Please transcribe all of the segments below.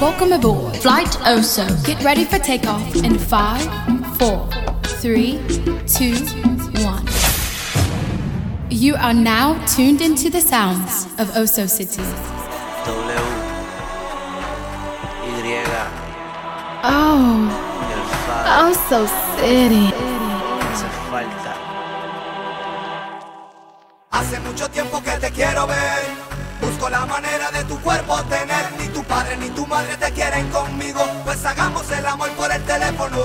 Welcome aboard Flight Oso. Get ready for takeoff in 5, 4, 3, 2, 1. You are now tuned into the sounds of Oso City. Oso City. Hace mucho tiempo que te quiero ver. Busco la manera de tu cuerpo tener. Ni tu padre ni tu madre te quieren conmigo. Pues hagamos el amor por el teléfono.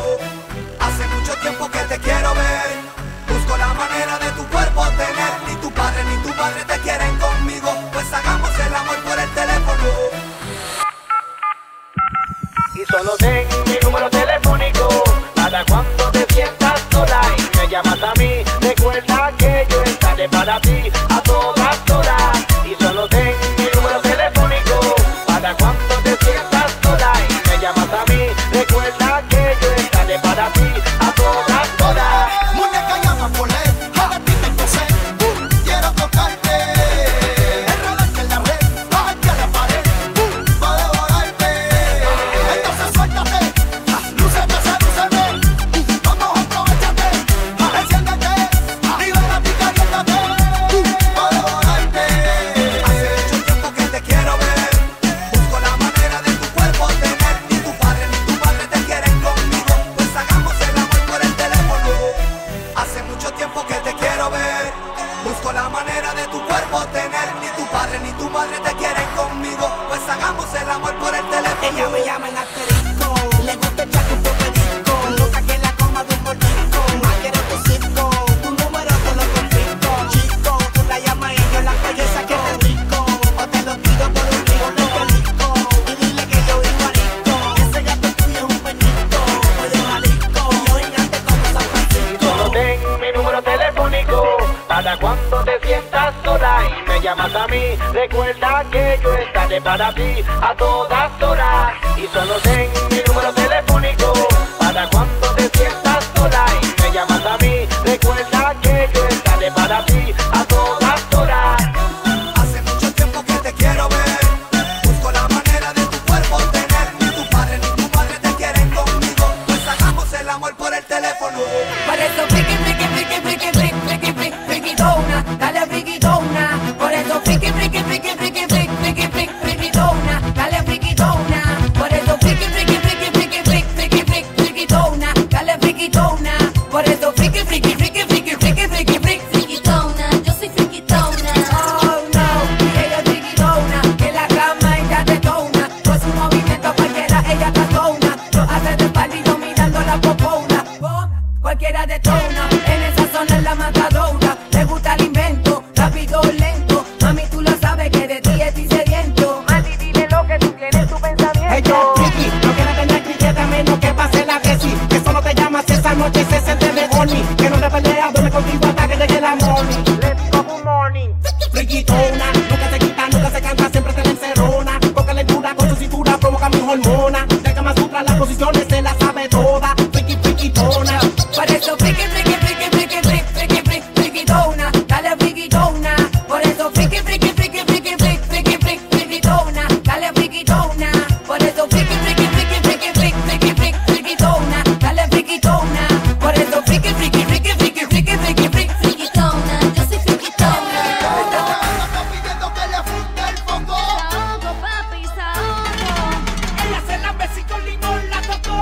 Hace mucho tiempo que te quiero ver. Busco la manera de tu cuerpo tener. Ni tu padre ni tu madre te quieren conmigo. Pues hagamos el amor por el teléfono. Y solo ten mi número telefónico para cuando te sientas sola y me llamas a mí. Recuerda que yo estaré para ti a todas horas. Y solo ten mi número telefónico para cuando te sientas sola y me llamas a mí. Recuerda que yo estaré para ti a todas horas. Muñeca llama por él, a ti te posee. Quiero tocarte, enredarte en la red, bajarte a la pared, pa' devorarte. Entonces suéltate, lúcete, sedúcete, vamos aprovechate, enciéndete, libérate y caliéntate, pa' devorarte. Recuerda que yo estaré para ti a todas horas. Y solo ten mi número telefónico para cuando te sientas sola y me llamas a mí. Recuerda que yo estaré para ti a todas horas. Hace mucho tiempo que te quiero ver. Busco la manera de tu cuerpo tener. Ni tu padre ni tu madre te quieren conmigo. Pues hagamos el amor por el teléfono. Para eso friki, friki, friki, friki, friki, friki, friki, friki, dona. Dale friki, dona. Por eso friki, friki, friki, friki, friki, friki, friki, friki, dona. Dale friki, dona. Por eso friki, friki, friki, friki, friki, friki, friki, friki, dona. Dale friki, dona. Por eso friki, friki, friki, friki, friki, friki, friki, friki, dona. Yo soy friki, dona. Oh no, ella es friki, dona. En la cama ella detona. Con su movimiento cualquiera ella detona. Yo hace de palito mirando la popona. Cualquiera detona. En esa zona es la matadora. Le gusta el invento, rápido o lento. Mami, tú lo sabes que de ti estoy sediento. Mami, dile lo que tú quieres, tu pensamiento. Ella es friki, no quiere tener criqueta menos que pase la tesis. Que solo te llamas esa noche y se siente de horny. Que no te peleas, duerme contigo hasta que llegue la morning. Let's go, good morning. Friquitona, nunca se quita, nunca se cansa, siempre se le encerrona. Con calentura, con su cintura, provoca mis hormonas. De Kama Sutra, las posiciones se las sabe toda. Friki, friquitona. Por eso friki, friki, friki, friki, friki, friki, friki. Dona, dale friki dona, por eso friki friki friki friki friki friki friki friki dona, dale friki dona, por eso friki friki friki friki friki friki friki friki dona, dale friki dona, por eso friki friki friki friki friki friki friki friki dona, yo soy friki dona. Está pidiendo que le apunte el fondo. Saoco papi, saoco. Él hace la besitos limón la tocó.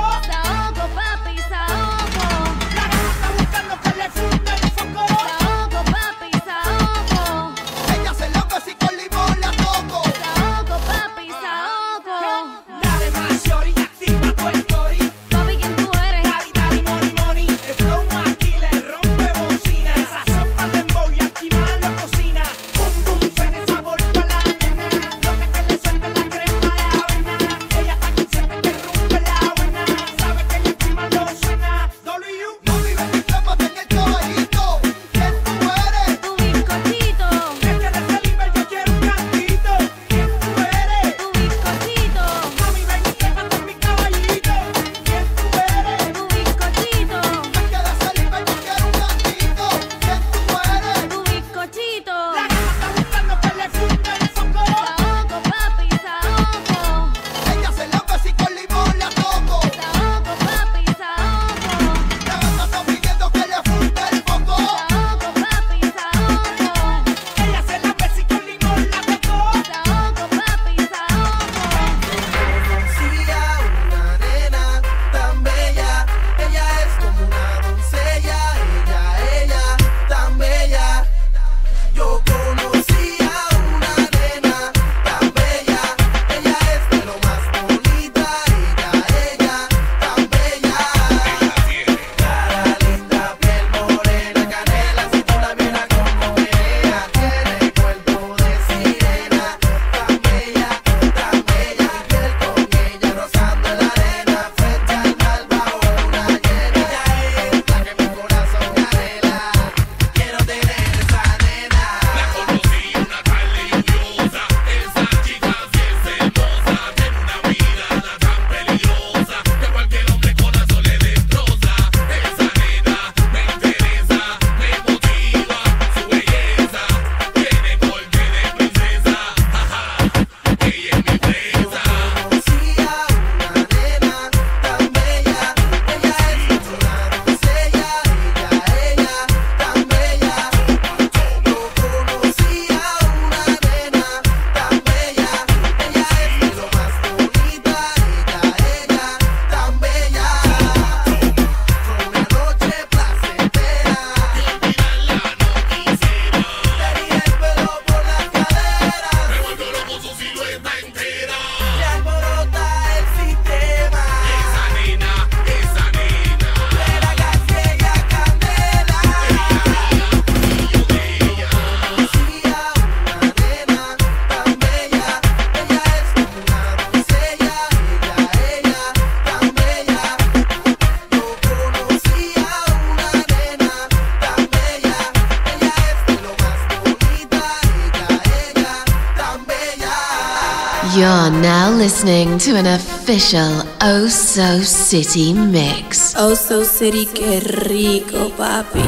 You're now listening to an official Oso City mix. Oso City, que rico, papi.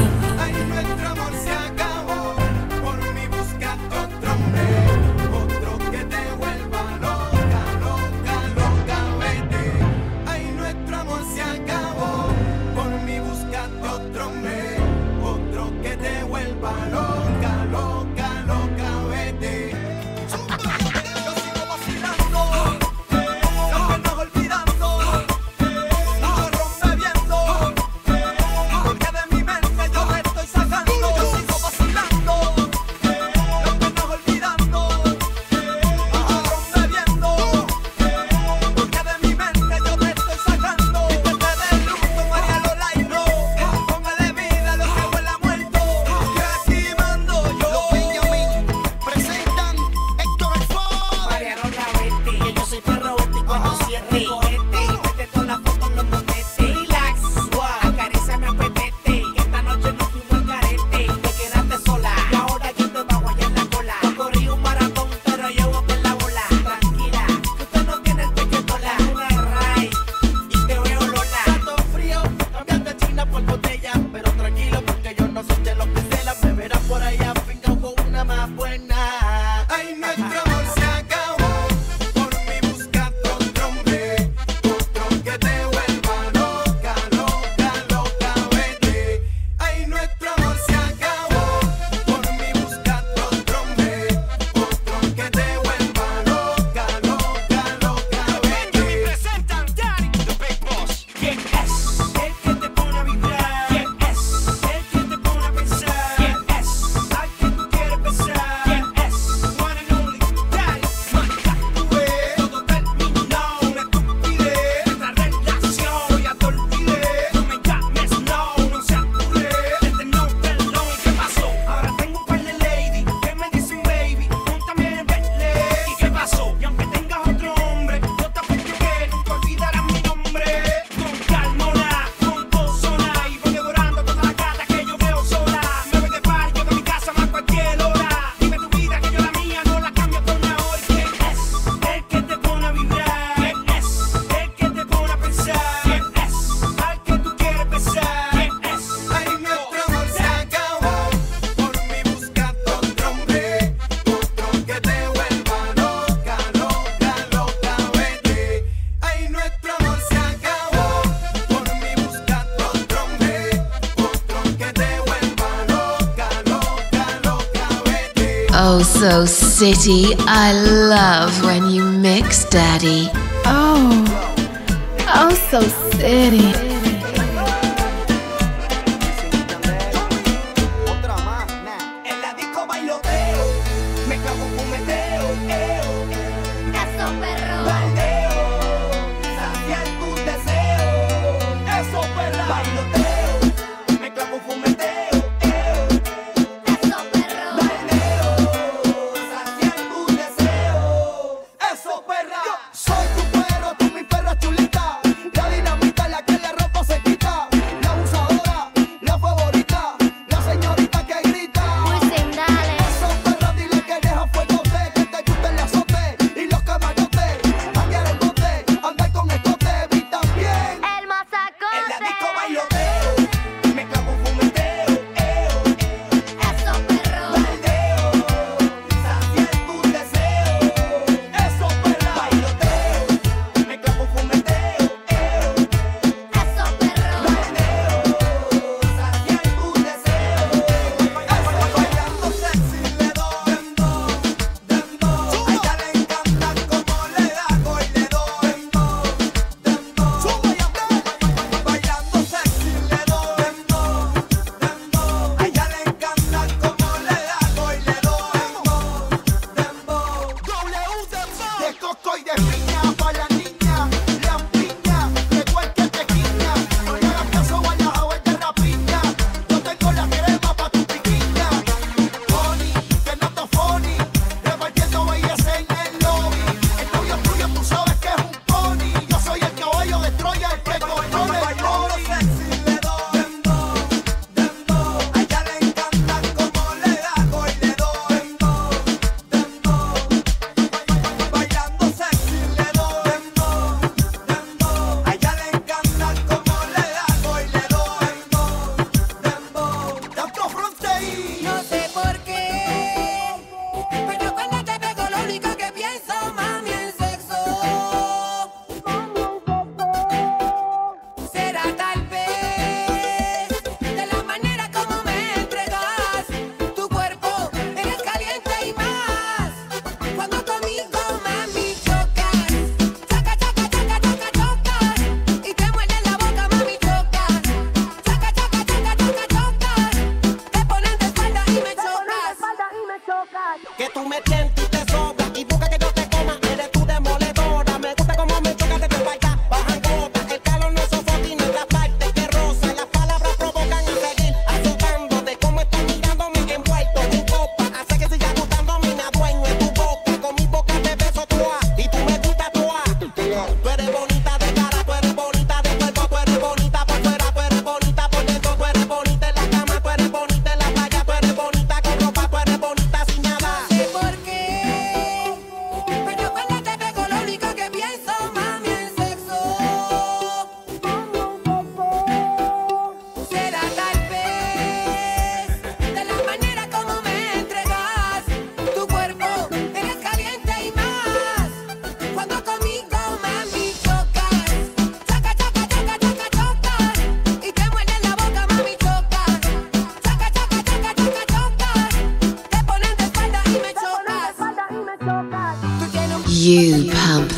Oso City, I love when you mix, Daddy. Oso City.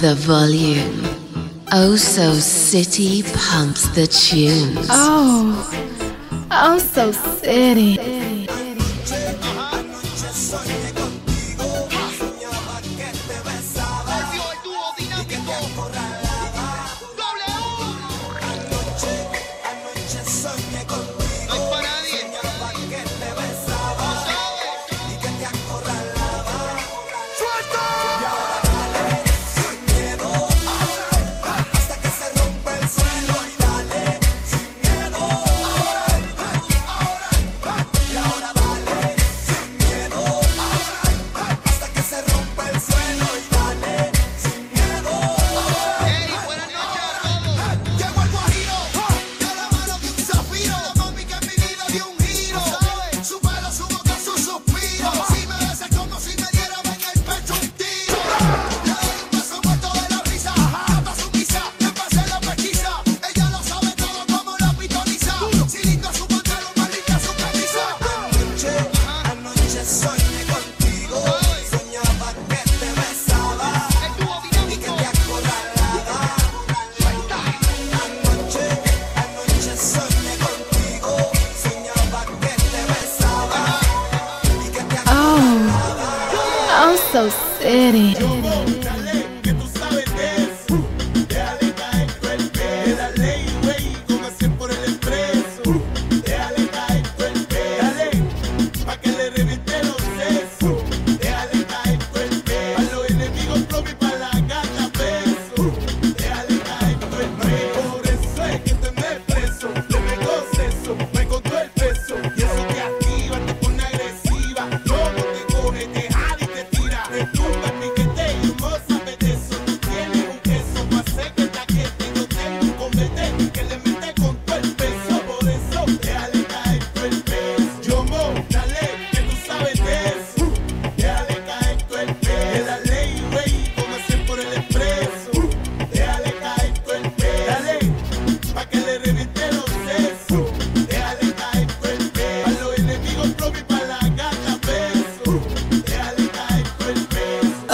the volume. Oso City pumps the tunes. Oso City. Oso City.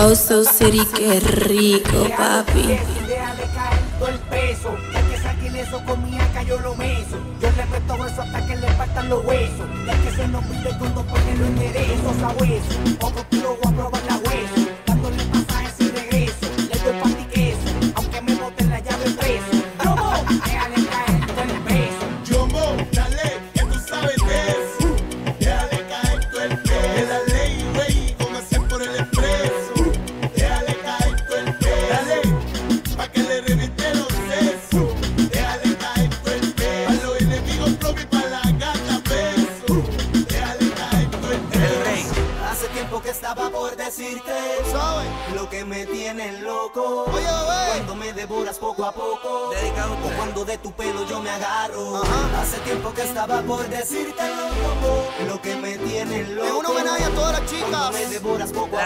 Oso City, qué rico, papi. Déjale caer todo el peso. El que saque el eso con mi acá yo lo meso. Yo le presto hueso hasta que le faltan los huesos. El que se nos pide cuando pone los enderezos a hueso. Otro tiro voy a probar la hueso. Dándole pasajes y regreso. Le doy pan y queso. Aunque me boten la llave preso. Yo mo, déjale caer todo el peso. Yo mo, dale, que tú sabes de eso. Déjale caer todo el peso. Es la ley, güey, como hacer por el expreso. Lo que me tiene loco, oye, cuando me devoras poco a poco, dedicado o cuando de tu pelo yo me agarro. Hace tiempo que estaba por decirte lo que me tiene loco. Es un homenaje a todas las chicas. Cuando me devoras poco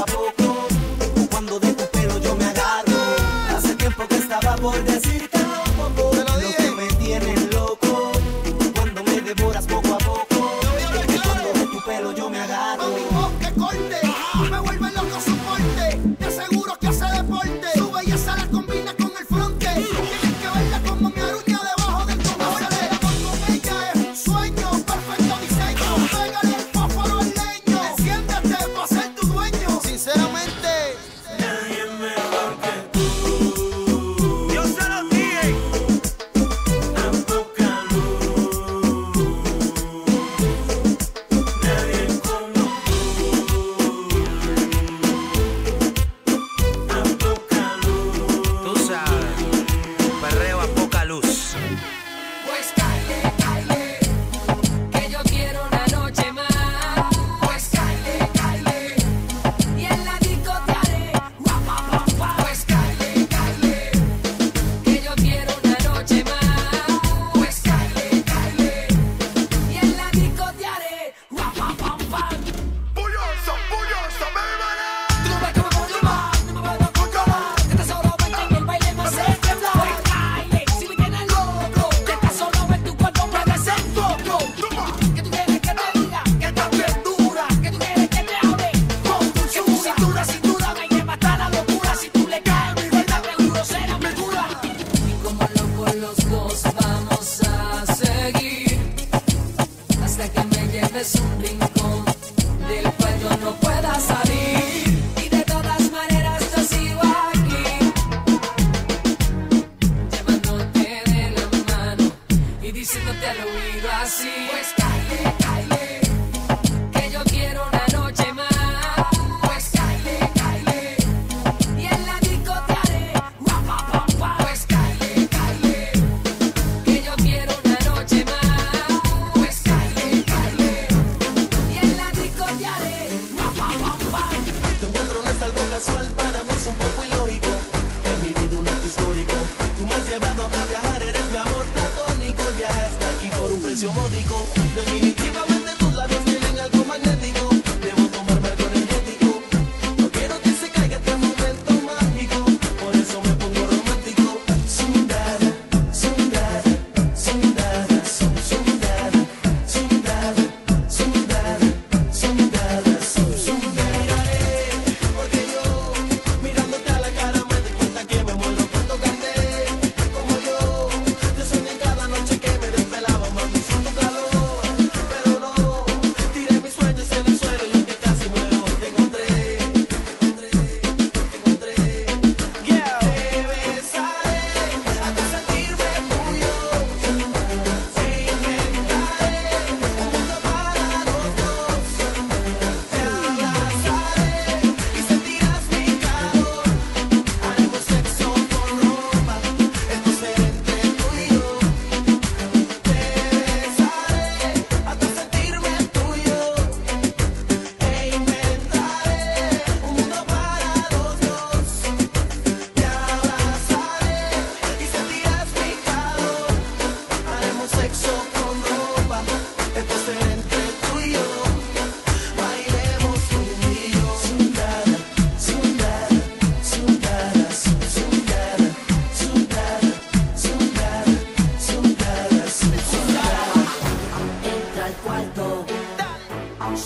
a poco, cuando de tu pelo yo me agarro. Por decirte loco, lo que me tienes loco, cuando me devoras poco a poco, y cuando de tu pelo yo me agarro. Mami, vos que corte, me vuelve loco su porte, te aseguro que hace deporte, su belleza la combina con el fronte, tienes que verla como me aruña debajo del cogote, porque ella es un sueño, perfecto diseño, pégale el fósforo al leño, enciéndete para ser tu dueño, sinceramente. Nadie mejor que tú. Yo casual, para mí es un poco ilógico. He vivido un acto histórico. Tú me has llevado a viajar, eres mi amor platónico. Ya está aquí por un precio módico. Definitivamente tus labios tienen algo magnético. Debo tomarme algo energético. No quiero que se caiga este momento mágico. Por eso me pongo romántico. Sundada, sundada, sundada, sundada, sundada, sundada, sundada.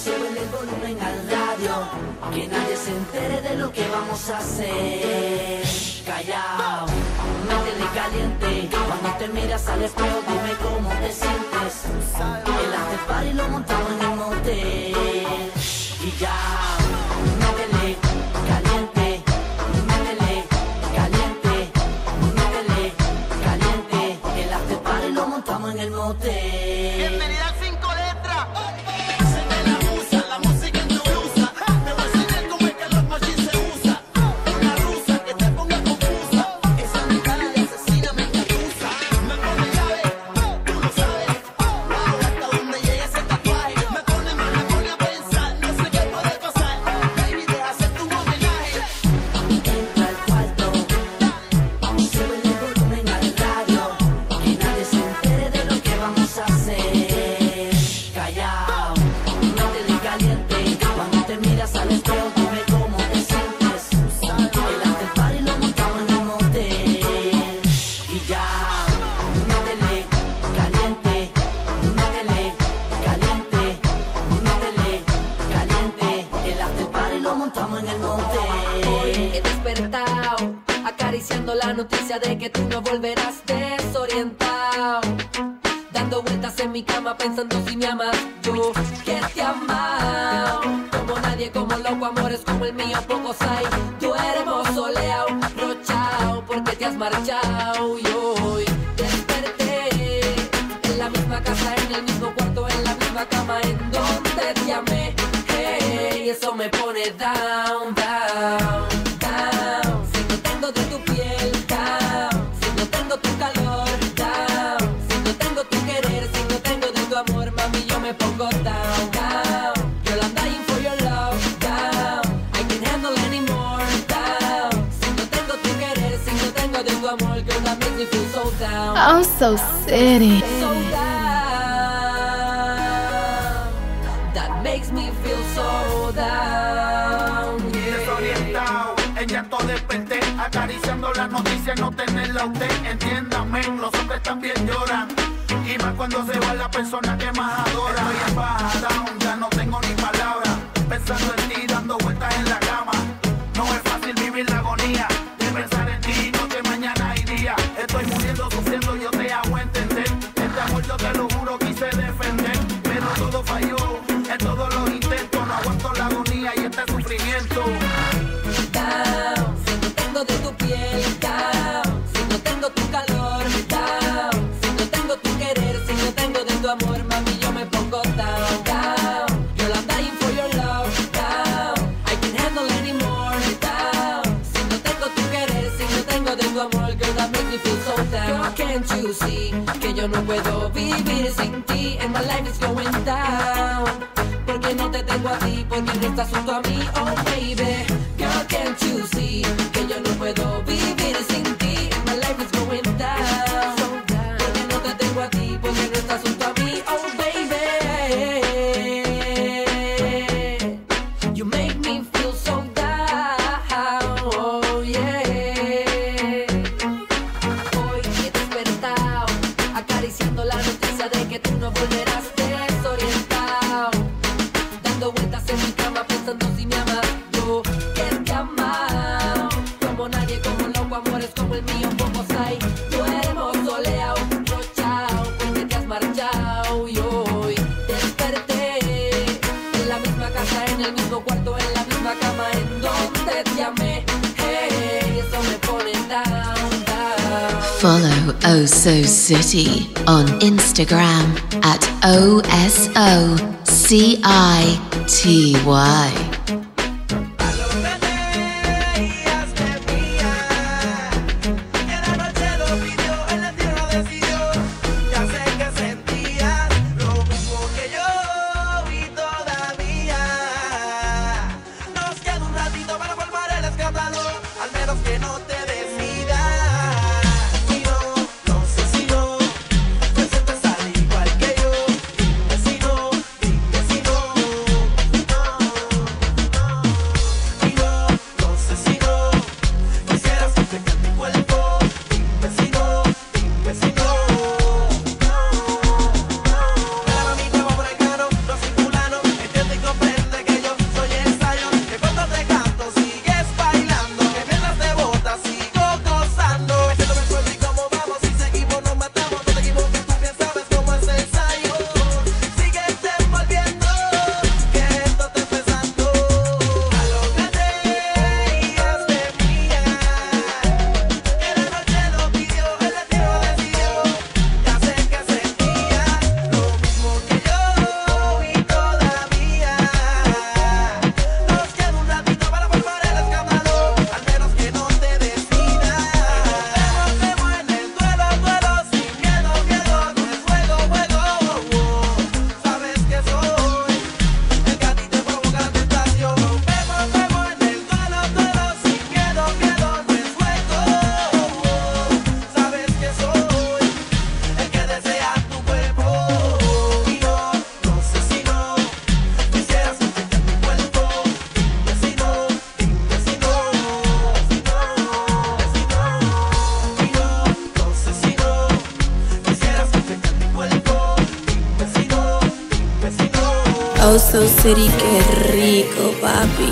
Súbele el volumen al radio, que nadie se entere de lo que vamos a hacer. Callao, métele caliente. Cuando te miras al espejo, dime cómo te sientes. El after party lo montamos en el motel. Y ya, métele caliente, métele caliente, métele caliente. El after party lo montamos en el motel. Bienvenida a 5 letras. Hoy he despertado, acariciando la noticia de que tú no volverás, desorientado, dando vueltas en mi cama pensando si me amas. Yo que te amado como nadie, como loco, amores como el mío pocos hay. Tú duermo soleao, rochao, porque te has marchado. Y hoy desperté en la misma casa, en el mismo cuarto, en la misma cama en donde te amé. Y eso me pone down, down, down. Si no tengo de tu piel, down. Si no tengo tu calor, down. Si no tengo tu querer, si no tengo de tu amor, mami, yo me pongo down, down. Girl, I'm dying for your love, down. I can't handle anymore, down. Si no tengo tu querer, si no tengo de tu amor, girl, that makes me feel so down. I'm so city. So down. That makes me feel so. Desorientado, en llanto desperté, acariciando las noticias, no tenerla usted. Entiéndame, los hombres también lloran, y más cuando se va la persona que más adora. Estoy en baja, down, ya no tengo ni palabras, pensando en ti, dando vueltas en la cama. No es fácil vivir la agonía de pensar en ti, noche, mañana y día. Estoy muriendo, sufriendo, yo te hago entender. Este amor yo te lo juro, quise defender, pero todo falló, en todos los intentos. No aguanto la agonía y este sufrimiento. Down, si no tengo de tu piel, down. Si no tengo tu calor, down. Si no tengo tu querer, si no tengo de tu amor, mami, yo me pongo down, down. Girl, I'm dying for your love, down. I can't handle anymore, down. Si no tengo tu querer, si no tengo de tu amor, girl, that makes me feel so down. Can't you see que yo no puedo vivir sin ti? And my life is going down. Porque no te tengo a ti, porque no estás junto a mí, oh baby. Girl, can't you see que yo no puedo vivir sin ti? My life is going down. Porque no te tengo a ti, porque no estás junto a mí. Oh baby, you make me feel so down. Oh yeah. Hoy he despertado acariciando la noticia de que tú no volverás, desorientado, dando vueltas en mi cama pensando si me amas. Yo que te amaba como nadie, como un loco, amores como el mío, como hay. Yo hermoso, leao, rochao, porque te has marchado y hoy desperté en la misma casa, en el mismo cuarto, en la misma cama en donde te amé. Hey, eso me pone down, down. Follow Oso City on Instagram at OSOCITY. Oso City, qué rico, papi.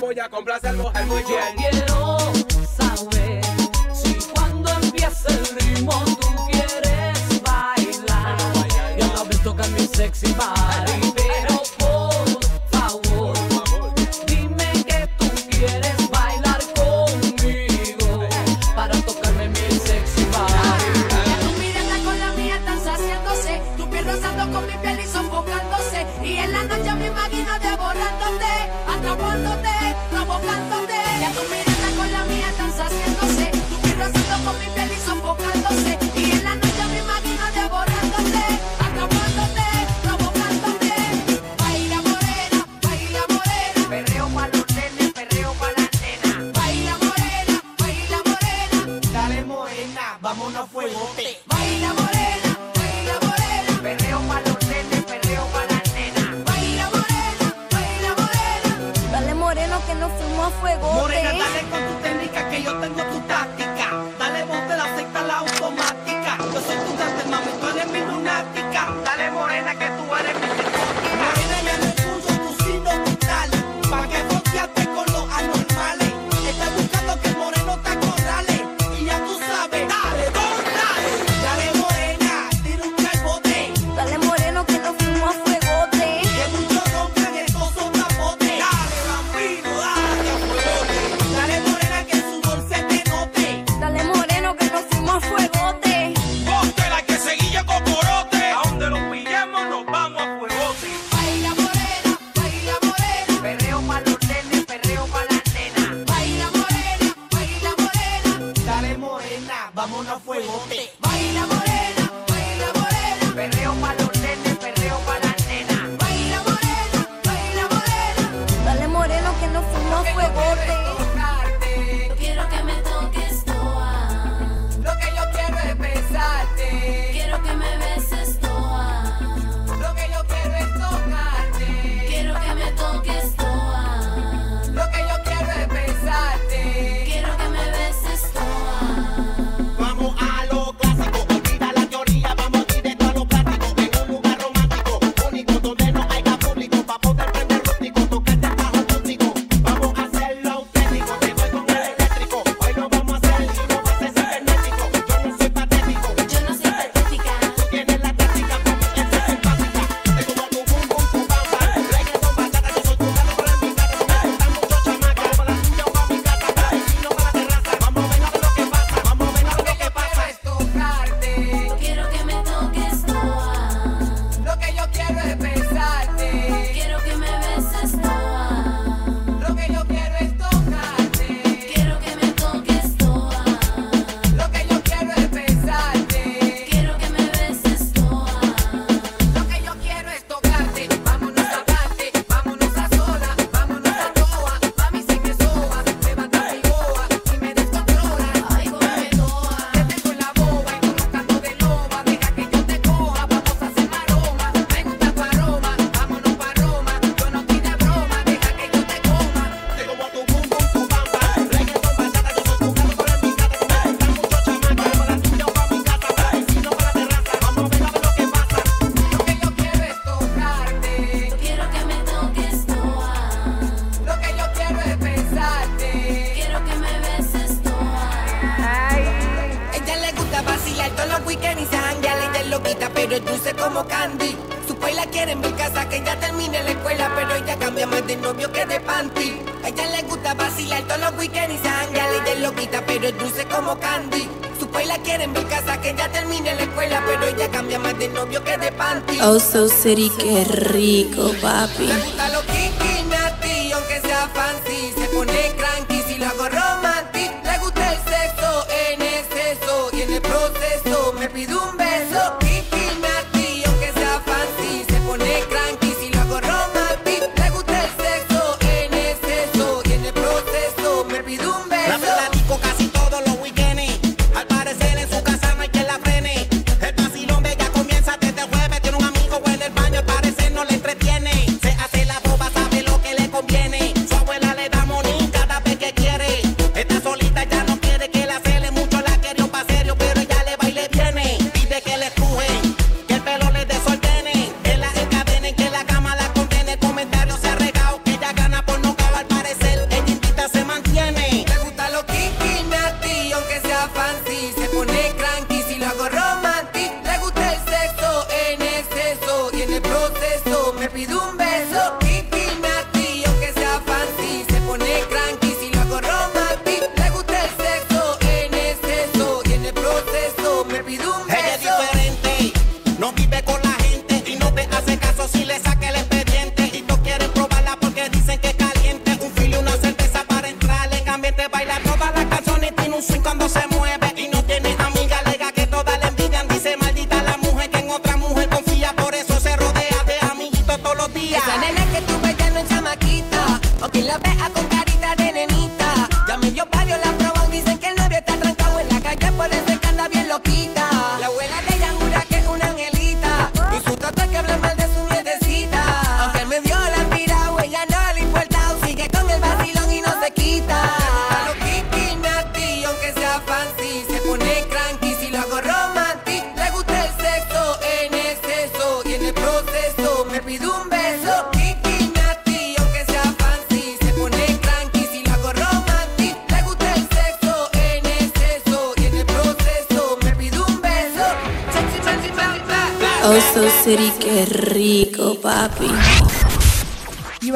Voy a complacer, mujer, muy bien. Yo quiero saber si cuando vámonos a fuego. Baila morena, baila morena, perreo pa' los nenes, perreo pa' las nenas. Baila morena, baila morena, dale moreno que nos fuimos a fuego. Morena, dale con tu técnica que yo tengo tu táctica. Dale bote la secta, la automática. Yo soy tu gata, mami, tú eres mi lunática. Dale morena que tú eres mi psicótica. Morena, ya no escucho tu signo vital, pa' que volteaste con los anormales. Estás buscando que el moreno te acorrale y ya tú sabes, dale, dale. Dale morena, tira un calbote. Dale moreno que nos fuimos a fuegote. Que muchos rompan el coso capote. Dale bambino, dale a fuegote. Dale morena que el sudor se te note. Dale moreno que nos fuimos a fuegote. Ponte la que seguilla con corote. A donde los pillemos nos vamos a fuegote. Baila morena, perreo pa' los nenes, perreo pa' las nenas. Baila morena, dale morena, vámonos a fuegote. Baila morena, perreo pa' los nenes, perreo pa' las nenas. Baila morena, dale moreno que nos fuimos a fuegote. Yo quiero que me toques toa. Lo que yo quiero es besarte. Quiero que me beses toa. Lo que yo quiero es tocarte. Quiero que me toques toa. Lo que yo quiero es besarte. Quiero que me beses toa. Vamos a lo clásico, olvida la teoría, vamos directo a lo plástico. En un lugar romántico, único, donde no haya público, pa' poder prender rústico, tocarte el bajo acústico. Vamos a hacerlo auténtico, te doy con el eléctrico. Hoy lo vamos a hacer y no va a ser cibernético. Yo no soy patético, Yo no soy patética. tú tienes la táctica, pa' mí esa es básica. Te como tu bum bum bum bam bam, reggaeton batata, yo soy tu gato para mi gato. Me gustan mucho chamacas, como las tuyas pa' mi casa, pa' el vino pa' la terraza. Vamos a ver a ver lo que pasa, vamos a ver a ver lo que pasa. Es tocarte. Yo quiero que me toques toa. Lo que yo quiero es besarte. Quiero que me beses toa. Lo que yo quiero es tocarte. Quiero que me toques toa. Lo que yo quiero es besarte. Quiero que me beses toa. Lo que yo quiero es tocarte. Vámonos a darte, vámonos a sola, vámonos a toa. Mami, si me soba, levanta mi boa y me descontrola. Ay, como me toa. Te tengo en la boba y con un canto de loba. Deja que yo te coja, vamos a hacer maroma. Me gusta tu aroma, vámonos pa' Roma. Yo no tire broma, deja que yo te coma. Te como tu bum bum bum bam bam, reggaeton batata, yo soy tu gato para mi gato. Me gustan mucho chamacas, como las tuyas pa' mi casa, pa' el vino pa' la terraza. Vamos a ver a ver lo que pasa. Lo que yo quiero es tocarte. Yo quiero que me toques toa. Lo que yo quiero es besarte. Quiero que me beses toa. Ella le gusta vacilar todos los weekends y se jangueala. Ella es loquita pero es dulce como candy. Su país la quiere en mi casa que ya termine la escuela, pero ella cambia más de novio que de panty. A ella le gusta vacilar todos los weekends y se jangueala. Ella es loquita pero es dulce como candy. Su país la quiere en mi casa que ya termine la escuela, pero ella cambia más de novio que de panty. Oso City, qué rico, papi. Le gusta lo kinky nasty, aunque sea fancy. Se pone cranky si lo hago romantic. Le gusta el sexo en exceso y en el proceso me pide un beso. Kinky nasty, aunque sea fancy. Se pone cranky si lo hago romantic. Le gusta el sexo en exceso y en el proceso me pide un La beso. platico casi todos los weekends. Al parecer en su casa no hay quien la frene. El vacilón de ella comienza desde el jueves. Tiene un amigo en el baño, al parecer no le entretiene. Se hace la boba, sabe lo que le conviene. Su abuela le da monín cada vez que quiere. Está solita, ya no quiere que la cele. Mucho la querió pa' serio, pero ella le va y le viene. Pide que le estrujen, que el pelo le desordene, que la encadenen, que la cama la condene. El comentario se ha regado, que ella gana por no al parecer. Ella invita, se mantiene. Le gusta lo kinky nasty, aunque sea fancy. Se pone cranky si lo hago romantic. Le gusta el sexo en exceso y en el proceso me pide un beso. Kinky nasty, aunque sea fancy. Se pone cranky si lo hago romantic. Le gusta el sexo en exceso y en el proceso me pide un beso. Ella es diferente, no vive con la gente y no te hace caso si le saca el expediente. Y no quieren probarla porque dicen que es caliente. Un filo y una cerveza para entrar en ambiente. Baila todas las canciones, tiene un swing cuando se mueve. Y no tiene amiga, alega que todas le envidian. Dice maldita la mujer que en otra mujer confía. Por eso se rodea de amiguitos todos los días. Esa nena que tú ves ya no es chamaquita, o quien la vea con carita de nenita. Ya medio barrio la proban, dicen que el novio está trancado en la calle, por eso es que anda bien gusta fancy, se pone cranky si lo hago romantic. Le gusta el sexo en exceso y en el proceso me pide un beso. Oso City, que rico, papi. You